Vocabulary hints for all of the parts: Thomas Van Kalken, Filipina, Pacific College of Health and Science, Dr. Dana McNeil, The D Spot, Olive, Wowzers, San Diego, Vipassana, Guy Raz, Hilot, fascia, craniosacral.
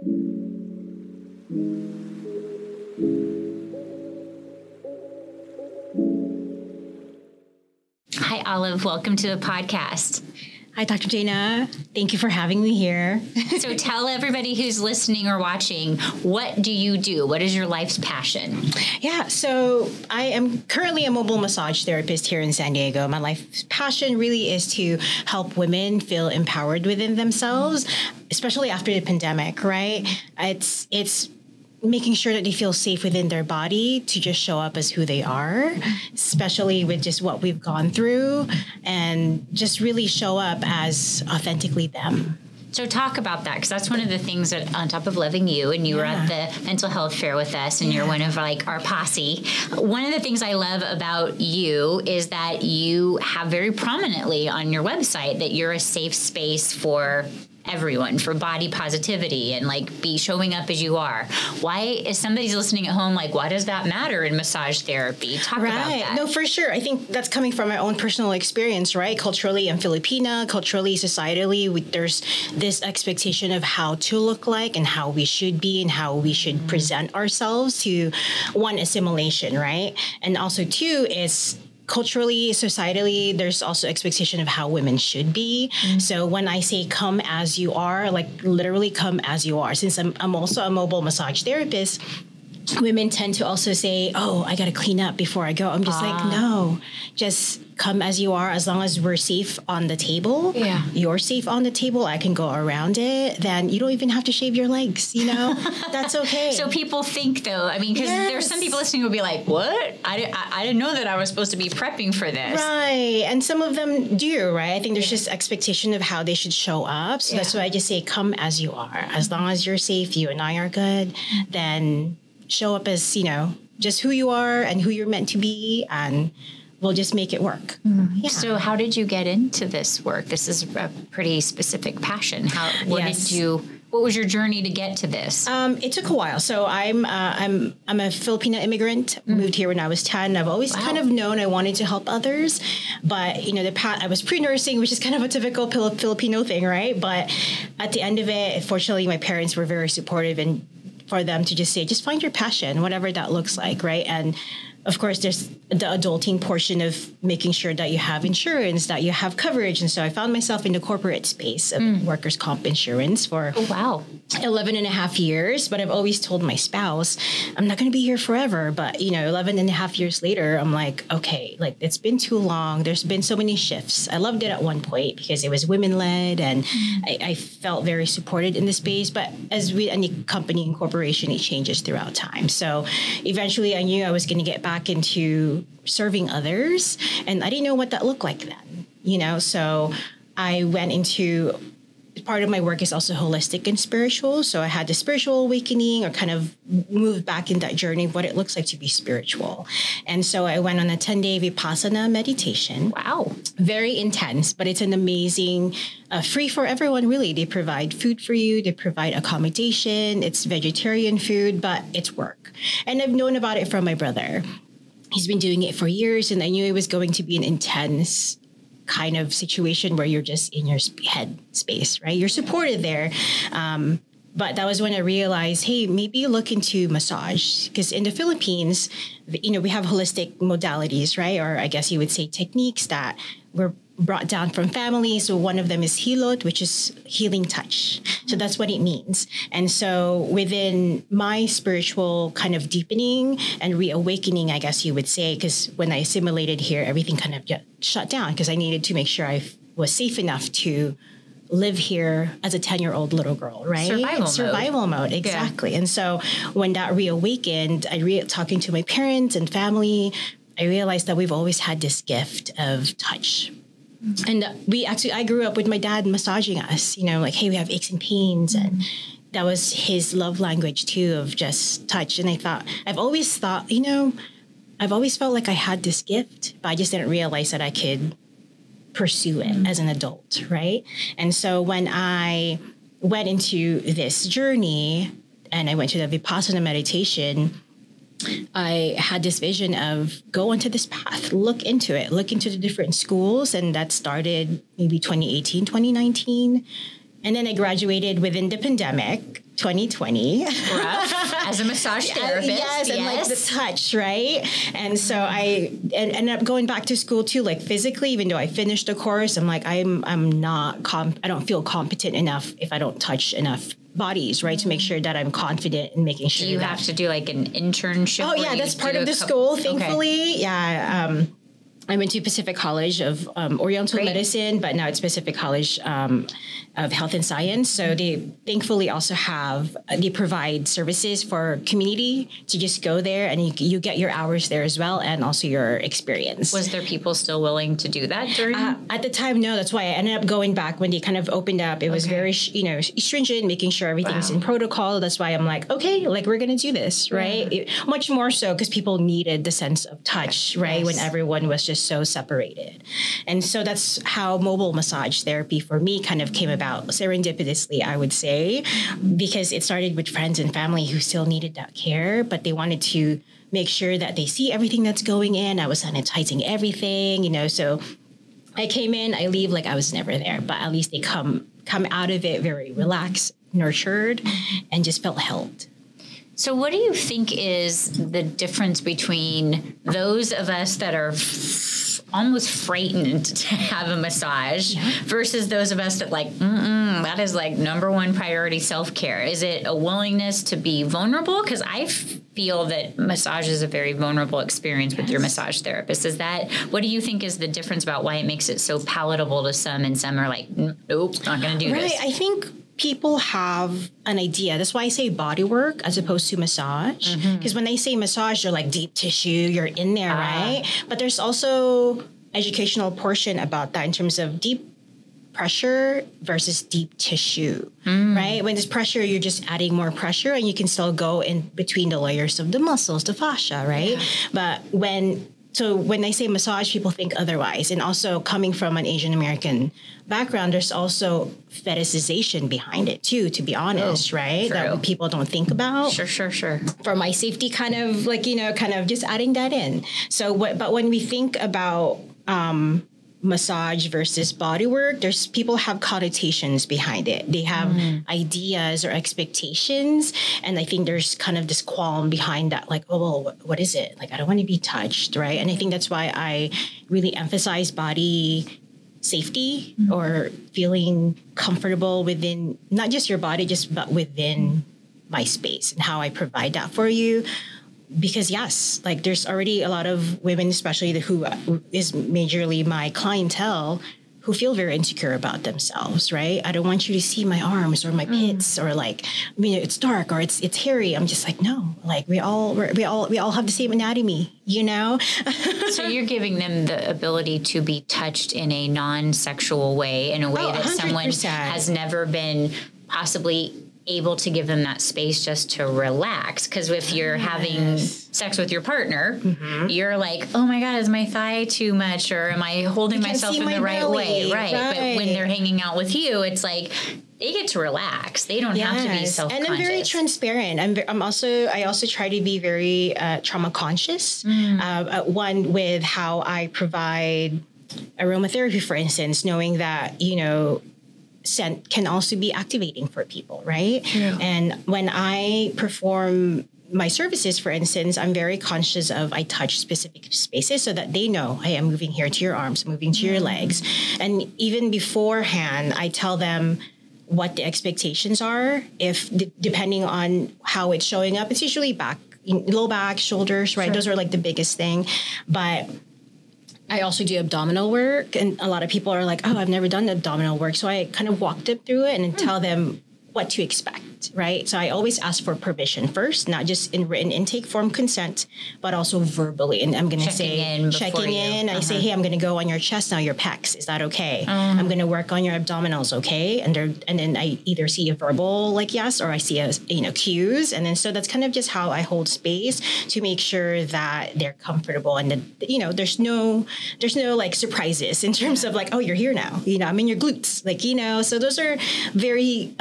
Hi, Olive. Welcome to the podcast. Hi, Dr. Dana. Thank you for having me here. So tell everybody who's listening or watching, what do you do? What is your life's passion? Yeah, so I am currently a mobile massage therapist here in San Diego. My life's passion really is to help women feel empowered within themselves, especially after the pandemic, right? It's making sure that they feel safe within their body to just show up as who they are, especially with just what we've gone through, and just really show up as authentically them. So talk about that, because that's one of the things that on top of loving you, and you were at the mental health fair with us, and you're one of like our posse. One of the things I love about you is that you have very prominently on your website that you're a safe space for everyone, for body positivity and like be showing up as you are. Why is somebody's listening at home? Like, why does that matter in massage therapy? Talk about that. No, for sure. I think that's coming from my own personal experience, right? Culturally, I'm Filipina. Culturally, societally, there's this expectation of how to look like and how we should be and how we should present ourselves to one assimilation, right? And also two is culturally, societally, there's also expectation of how women should be. Mm-hmm. So when I say come as you are, like literally come as you are, since I'm also a mobile massage therapist, women tend to also say, oh, I got to clean up before I go. I'm just like, no, just come as you are. As long as we're safe on the table, you're safe on the table, I can go around it. Then you don't even have to shave your legs, you know? That's okay. So people think, though, I mean, because there's some people listening who will be like, what? I didn't know that I was supposed to be prepping for this. Right. And some of them do, right? I think there's just expectation of how they should show up. So that's why I just say, come as you are. As long as you're safe, you and I are good, then show up as, you know, just who you are and who you're meant to be, and we'll just make it work. Mm-hmm. Yeah. So how did you get into this work? This is a pretty specific passion. What was your journey to get to this? It took a while. So I'm a Filipina immigrant. Moved here when I was 10. I've always kind of known I wanted to help others, but you know, I was pre-nursing, which is kind of a typical Filipino thing, right? But at the end of it, fortunately, my parents were very supportive, and for them to just say, just find your passion, whatever that looks like, right? And of course, there's the adulting portion of making sure that you have insurance, that you have coverage. And so I found myself in the corporate space of workers' comp insurance for 11 and a half years. But I've always told my spouse, I'm not going to be here forever. But, you know, 11 and a half years later, I'm like, okay, like it's been too long. There's been so many shifts. I loved it at one point because it was women-led, and I felt very supported in the space. But as with any company and corporation, it changes throughout time. So eventually I knew I was going to get back into serving others, and I didn't know what that looked like then, you know? So I went into, part of my work is also holistic and spiritual. So I had the spiritual awakening, or kind of moved back in that journey of what it looks like to be spiritual. And so I went on a 10-day Vipassana meditation. Wow. Very intense, but it's an amazing, free for everyone, really. They provide food for you. They provide accommodation. It's vegetarian food, but it's work. And I've known about it from my brother. He's been doing it for years, and I knew it was going to be an intense kind of situation where you're just in your head space, right? You're supported there. But that was when I realized, hey, maybe look into massage, because in the Philippines, you know, we have holistic modalities, right? Or I guess you would say techniques that were brought down from family. So one of them is Hilot, which is healing touch. So that's what it means. And so within my spiritual kind of deepening and reawakening, I guess you would say, because when I assimilated here, everything kind of got shut down because I needed to make sure I was safe enough to live here as a 10-year-old little girl, right? Survival mode. Exactly. Yeah. And so when that reawakened, talking to my parents and family, I realized that we've always had this gift of touch. And I grew up with my dad massaging us, you know, like, hey, we have aches and pains. And that was his love language, too, of just touch. And I've always felt like I had this gift, but I just didn't realize that I could pursue it as an adult. Right. And so when I went into this journey and I went to the Vipassana meditation, I had this vision of go onto this path, look into it, look into the different schools. And that started maybe 2018, 2019. And then I graduated within the pandemic. 2020. Rough. As a massage therapist. Yes, and like the touch, right? And so I ended up going back to school too, like physically, even though I finished the course, I'm like, I don't feel competent enough if I don't touch enough bodies, right? To make sure that I'm confident in making sure. Do you have to do like an internship? Oh yeah, that's part of the school, thankfully. Okay. Yeah. I went to Pacific College of Oriental Medicine, but now it's Pacific College of Health and Science. So they thankfully also have, they provide services for community to just go there and you get your hours there as well and also your experience. Was there people still willing to do that during? At the time, no. That's why I ended up going back when they kind of opened up. It was very, stringent, making sure everything's in protocol. That's why I'm like, okay, like we're going to do this, right? Yeah. Much more so because people needed the sense of touch, right? Yes. When everyone was just so separated. And so that's how mobile massage therapy for me kind of came about, serendipitously, I would say, because it started with friends and family who still needed that care, but they wanted to make sure that they see everything that's going in. I was sanitizing everything, so I came in, I leave like I was never there, but at least they come out of it very relaxed, nurtured, and just felt held. So what do you think is the difference between those of us that are almost frightened to have a massage versus those of us that like, that is like number one priority self-care? Is it a willingness to be vulnerable? Because I feel that massage is a very vulnerable experience with your massage therapist. Is that, what do you think is the difference about why it makes it so palatable to some and some are like, nope, not going to do this? Right, I think people have an idea. That's why I say body work as opposed to massage. Because when they say massage, you're like deep tissue, you're in there, right? But there's also educational portion about that in terms of deep pressure versus deep tissue, right? When there's pressure, you're just adding more pressure and you can still go in between the layers of the muscles, the fascia, right? Yeah. But when I say massage, people think otherwise. And also coming from an Asian American background, there's also fetishization behind it too, to be honest, right? True. That people don't think about. Sure. For my safety, kind of like, kind of just adding that in. So but when we think about massage versus body work, there's people have connotations behind it. They have ideas or expectations. And I think there's kind of this qualm behind that, like, what is it? Like, I don't want to be touched, right? And I think that's why I really emphasize body safety or feeling comfortable within, not just your body, but within my space and how I provide that for you. Because yes, like there's already a lot of women, especially who is majorly my clientele, who feel very insecure about themselves, right? I don't want you to see my arms or my pits or like, it's dark or it's hairy. I'm just like, no, like we all have the same anatomy, So you're giving them the ability to be touched in a non-sexual way, in a way that 100%. Someone has never been possibly able to give them that space just to relax. Because if you're having sex with your partner, you're like, oh my God, is my thigh too much? Or am I holding myself in the right way? Right. But when they're hanging out with you, it's like, they get to relax. They don't have to be self-conscious. And I'm very transparent. I also try to be very trauma conscious. One with how I provide aromatherapy, for instance, knowing that, scent can also be activating for people, right? Yeah. And when I perform my services, for instance, I'm very conscious of I touch specific spaces so that they know, hey, I'm moving here to your arms, moving to your legs. And even beforehand, I tell them what the expectations are. If depending on how it's showing up, it's usually back, low back, shoulders, right? Sure. Those are like the biggest thing. But I also do abdominal work, and a lot of people are like, oh, I've never done abdominal work. So I kind of walk them through it and tell them what to expect, right? So I always ask for permission first, not just in written intake form consent, but also verbally. And I'm going to say, checking in, I say, hey, I'm going to go on your chest now, your pecs. Is that okay? I'm going to work on your abdominals, okay? And then I either see a verbal, like, yes, or I see a, cues. And then so that's kind of just how I hold space to make sure that they're comfortable and that, there's no like surprises in terms of like, oh, you're here now, I'm in your glutes, like, so those are very,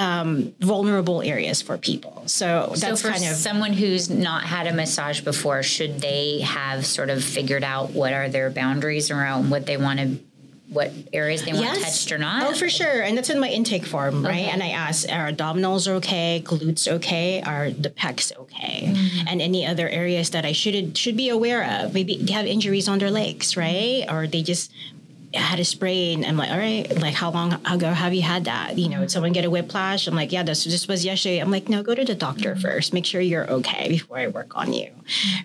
vulnerable areas for people. So for someone who's not had a massage before, should they have sort of figured out what are their boundaries around what they want to what areas they want touched or not? Oh, for sure. And that's in my intake form, right? Okay. And I ask, are abdominals okay? Glutes okay? Are the pecs okay? Mm-hmm. And any other areas that I should be aware of? Maybe they have injuries on their legs, right? Or they just had a sprain. I'm like, all right, like how long ago have you had that? You know, did someone get a whiplash? I'm like, yeah, this was yesterday. I'm like, no, go to the doctor first. Make sure you're okay before I work on you,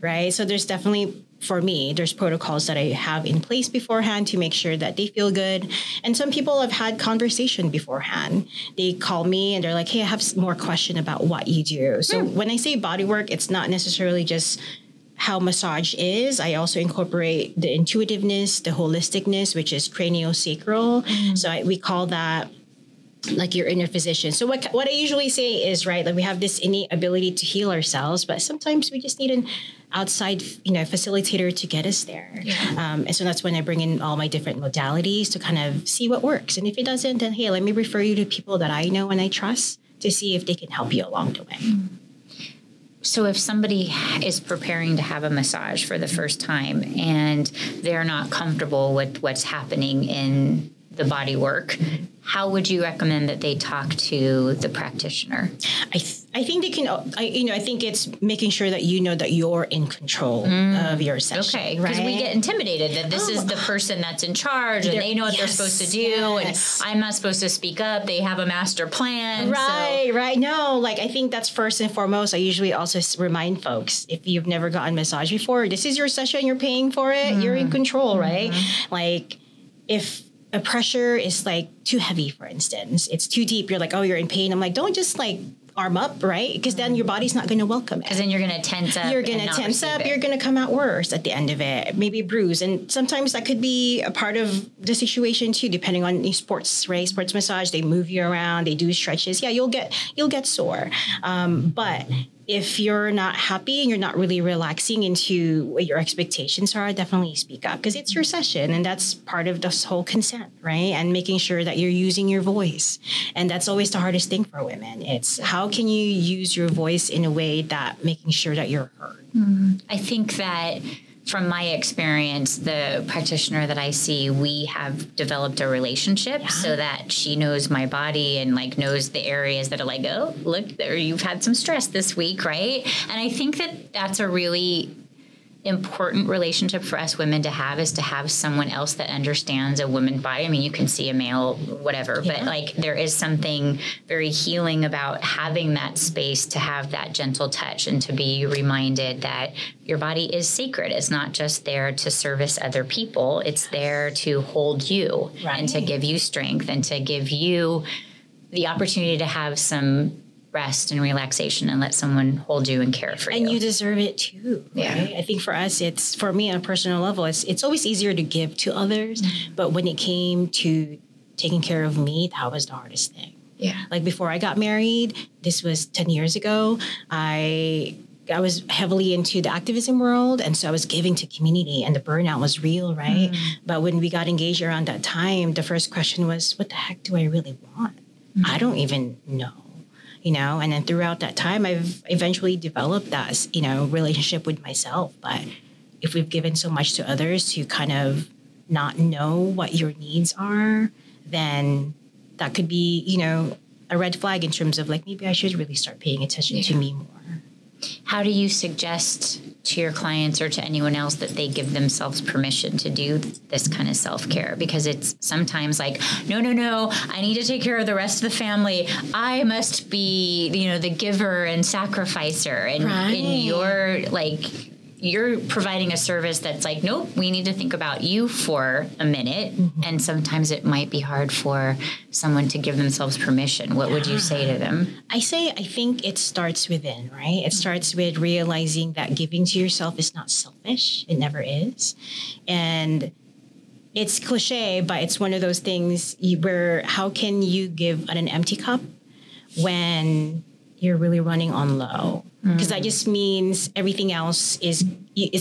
right? So there's definitely, for me, there's protocols that I have in place beforehand to make sure that they feel good. And some people have had conversation beforehand. They call me and they're like, hey, I have more question about what you do. So when I say body work, it's not necessarily just how massage is. I also incorporate the intuitiveness, the holisticness, which is craniosacral. Mm-hmm. So we call that like your inner physician. So what I usually say is, right, like we have this innate ability to heal ourselves, but sometimes we just need an outside, facilitator to get us there. Yeah. And so that's when I bring in all my different modalities to kind of see what works. And if it doesn't, then hey, let me refer you to people that I know and I trust to see if they can help you along the way. Mm-hmm. So if somebody is preparing to have a massage for the first time and they're not comfortable with what's happening in the body work, how would you recommend that they talk to the practitioner? I think it's making sure that you know that you're in control of your session. Okay, right? Because we get intimidated that this is the person that's in charge and they know what they're supposed to do and I'm not supposed to speak up. They have a master plan. Right, so. Right. No, like I think that's first and foremost. I usually also remind folks, if you've never gotten massage before, this is your session, you're paying for it, you're in control, right? Mm-hmm. Like if a pressure is like too heavy, for instance, it's too deep, you're like, oh, you're in pain. I'm like, don't just like arm up, right? Because then your body's not going to welcome it. Because then you're going to tense up. You're going to come out worse at the end of it, maybe bruise. And sometimes that could be a part of the situation too, depending on sports, right? Sports massage, they move you around, they do stretches. Yeah, you'll get sore. But if you're not happy and you're not really relaxing into what your expectations are, definitely speak up because it's your session and that's part of this whole consent, right? And making sure that you're using your voice. And that's always the hardest thing for women. It's how can you use your voice in a way that making sure that you're heard? Mm-hmm. I think that from my experience, the practitioner that I see, we have developed a relationship so that she knows my body and like knows the areas that are like, oh, look, there you've had some stress this week, right? And I think that that's a really important relationship for us women to have is to have someone else that understands a woman's body. I mean, you can see a male, whatever, but like there is something very healing about having that space to have that gentle touch and to be reminded that your body is sacred. It's not just there to service other people. It's there to hold you and to give you strength and to give you the opportunity to have some rest and relaxation and let someone hold you and care for you. And you deserve it too. Yeah. Right? I think for us, it's, for me on a personal level, it's always easier to give to others. Mm-hmm. But when it came to taking care of me, that was the hardest thing. Yeah. Like before I got married, this was 10 years ago, I was heavily into the activism world. And so I was giving to community and the burnout was real, right? Mm-hmm. But when we got engaged around that time, the first question was, what the heck do I really want? Mm-hmm. I don't even know. And then throughout that time, I've eventually developed that, relationship with myself. But if we've given so much to others to kind of not know what your needs are, then that could be, a red flag in terms of like, maybe I should really start paying attention to me more. How do you suggest to your clients or to anyone else that they give themselves permission to do this kind of self-care? Because it's sometimes like, no, I need to take care of the rest of the family. I must be, the giver and sacrificer. And in your, you're providing a service that's like, nope, we need to think about you for a minute. Mm-hmm. And sometimes it might be hard for someone to give themselves permission. What would you say to them? I think it starts within, right? It starts with realizing that giving to yourself is not selfish. It never is. And it's cliche, but it's one of those things where how can you give an empty cup when you're really running on low? Because that just means everything else it's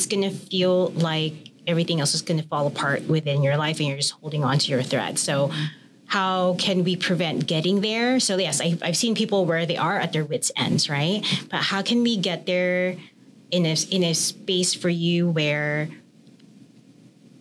going to feel like everything else is going to fall apart within your life and you're just holding on to your thread. So how can we prevent getting there? So yes, I've seen people where they are at their wits' ends, right? But how can we get there in a space for you where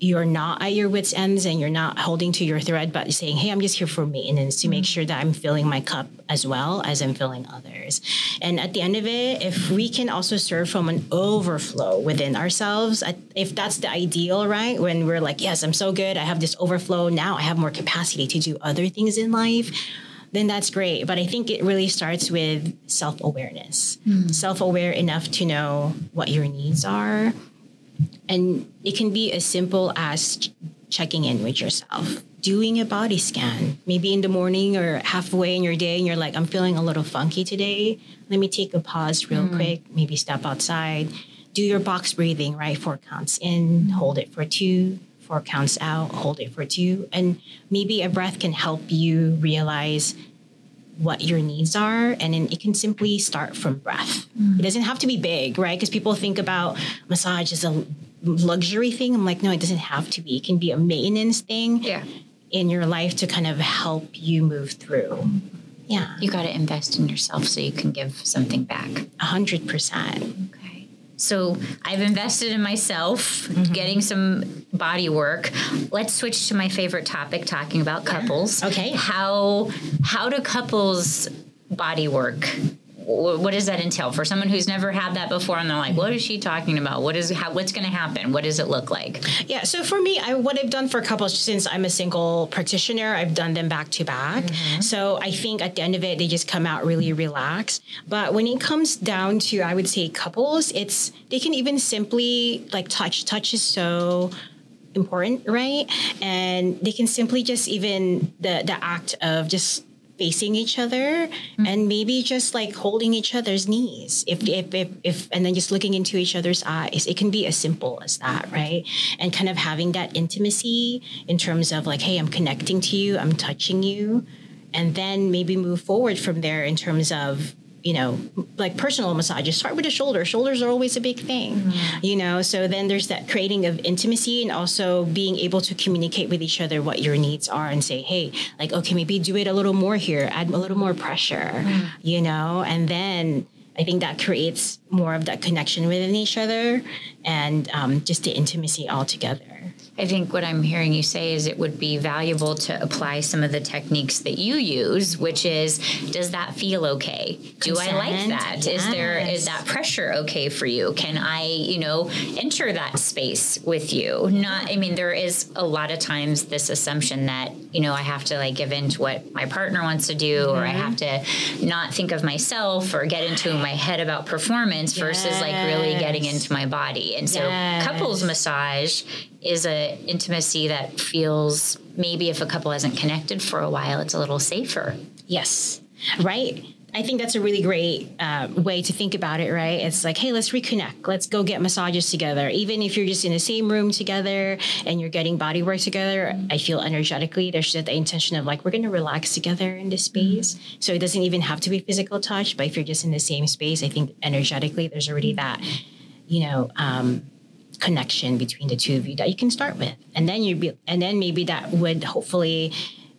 you're not at your wits' ends and you're not holding to your thread, but saying, hey, I'm just here for maintenance to make sure that I'm filling my cup as well as I'm filling others. And at the end of it, if we can also serve from an overflow within ourselves, if that's the ideal, right? When we're like, yes, I'm so good. I have this overflow. Now I have more capacity to do other things in life. Then that's great. But I think it really starts with self-awareness, self-aware enough to know what your needs are. And it can be as simple as checking in with yourself, doing a body scan, maybe in the morning or halfway in your day. And you're like, I'm feeling a little funky today. Let me take a pause real quick, maybe step outside, do your box breathing, right? 4 counts in, hold it for 2, 4 counts out, hold it for 2. And maybe a breath can help you realize what your needs are. And then it can simply start from breath. It doesn't have to be big, right? Because people think about massage as a luxury thing. I'm like, no, it doesn't have to be. It can be a maintenance thing in your life to kind of help you move through. Yeah. You got to invest in yourself so you can give something back. 100%. Okay. So I've invested in myself, getting some body work. Let's switch to my favorite topic, talking about couples. Okay. How do couples body work? What does that entail for someone who's never had that before? And they're like, what is she talking about? What's going to happen? What does it look like? Yeah. So for me, what I've done for couples, since I'm a single practitioner, I've done them back to back. So I think at the end of it, they just come out really relaxed. But when it comes down to, I would say couples, they can even simply like touch is so important. Right. And they can simply just even the act of just facing each other and maybe just like holding each other's knees if and then just looking into each other's eyes. It can be as simple as that, right? And kind of having that intimacy in terms of like, hey, I'm connecting to you, I'm touching you, and then maybe move forward from there in terms of, you know, like personal massages, start with the shoulder. Shoulders are always a big thing, you know? So then there's that creating of intimacy and also being able to communicate with each other what your needs are and say, hey, like, okay, maybe do it a little more here, add a little more pressure, you know? And then I think that creates more of that connection within each other and just the intimacy altogether. I think what I'm hearing you say is it would be valuable to apply some of the techniques that you use, which is, does that feel okay? Do consent, I like that? Yes. Is that pressure okay for you? Can I, you know, enter that space with you? Not, I mean, there is a lot of times this assumption that, you know, I have to like give in to what my partner wants to do, or I have to not think of myself or get into my head about performance versus like really getting into my body. And so couples massage is a intimacy that feels, maybe if a couple hasn't connected for a while, it's a little safer. Yes. Right. I think that's a really great way to think about it, right? It's like, hey, let's reconnect. Let's go get massages together. Even if you're just in the same room together and you're getting body work together, I feel energetically there's just the intention of like, we're going to relax together in this space. So it doesn't even have to be physical touch, but if you're just in the same space, I think energetically there's already that, you know, connection between the two of you that you can start with, and then maybe that would hopefully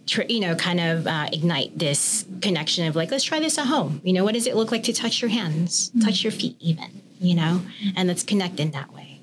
ignite this connection of like, let's try this at home. You know, what does it look like to touch your hands, touch your feet even, you know, and let's connect in that way.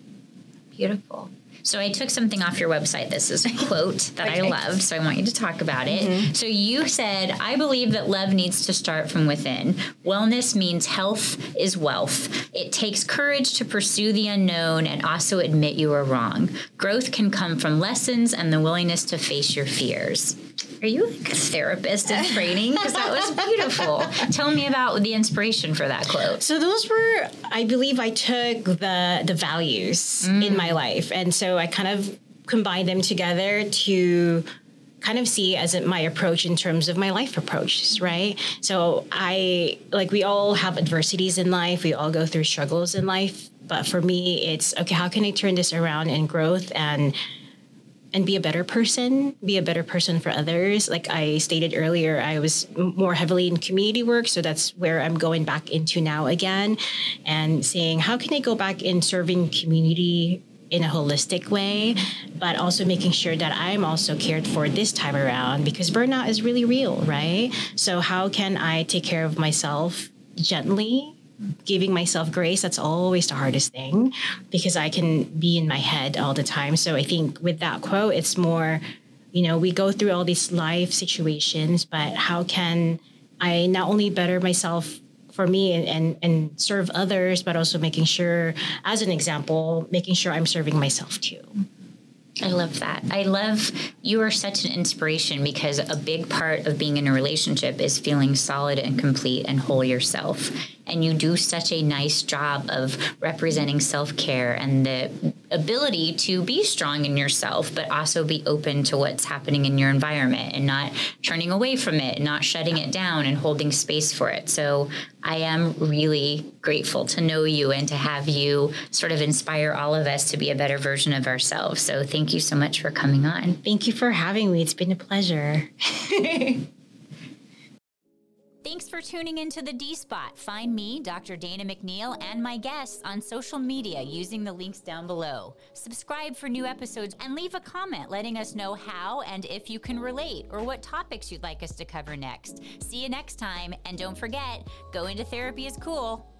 Beautiful. So I took something off your website. This is a quote that I loved, so I want you to talk about it. So you said, I believe that love needs to start from within. Wellness means health is wealth. It takes courage to pursue the unknown and also admit you are wrong. Growth can come from lessons and the willingness to face your fears. Are you like a therapist in training? Because that was beautiful. Tell me about the inspiration for that quote. So those were, I believe I took the values in my life. And so I kind of combined them together to kind of see as my approach in terms of my life approaches, right? So we all have adversities in life. We all go through struggles in life. But for me, it's, okay, how can I turn this around in growth and be a better person for others? Like I stated earlier, I was more heavily in community work. So that's where I'm going back into now again and saying, how can I go back in serving community in a holistic way, but also making sure that I'm also cared for this time around, because burnout is really real, right? So how can I take care of myself gently giving myself grace, that's always the hardest thing because I can be in my head all the time. So I think with that quote, it's more, you know, we go through all these life situations, but how can I not only better myself for me and serve others, but also making sure, as an example, making sure I'm serving myself too. I love that. You are such an inspiration because a big part of being in a relationship is feeling solid and complete and whole yourself. And you do such a nice job of representing self-care and the ability to be strong in yourself, but also be open to what's happening in your environment and not turning away from it, and not shutting it down and holding space for it. So I am really grateful to know you and to have you sort of inspire all of us to be a better version of ourselves. So thank you so much for coming on. Thank you for having me. It's been a pleasure. Thanks for tuning into The D Spot. Find me, Dr. Dana McNeil, and my guests on social media using the links down below. Subscribe for new episodes and leave a comment letting us know how and if you can relate or what topics you'd like us to cover next. See you next time. And don't forget, going to therapy is cool.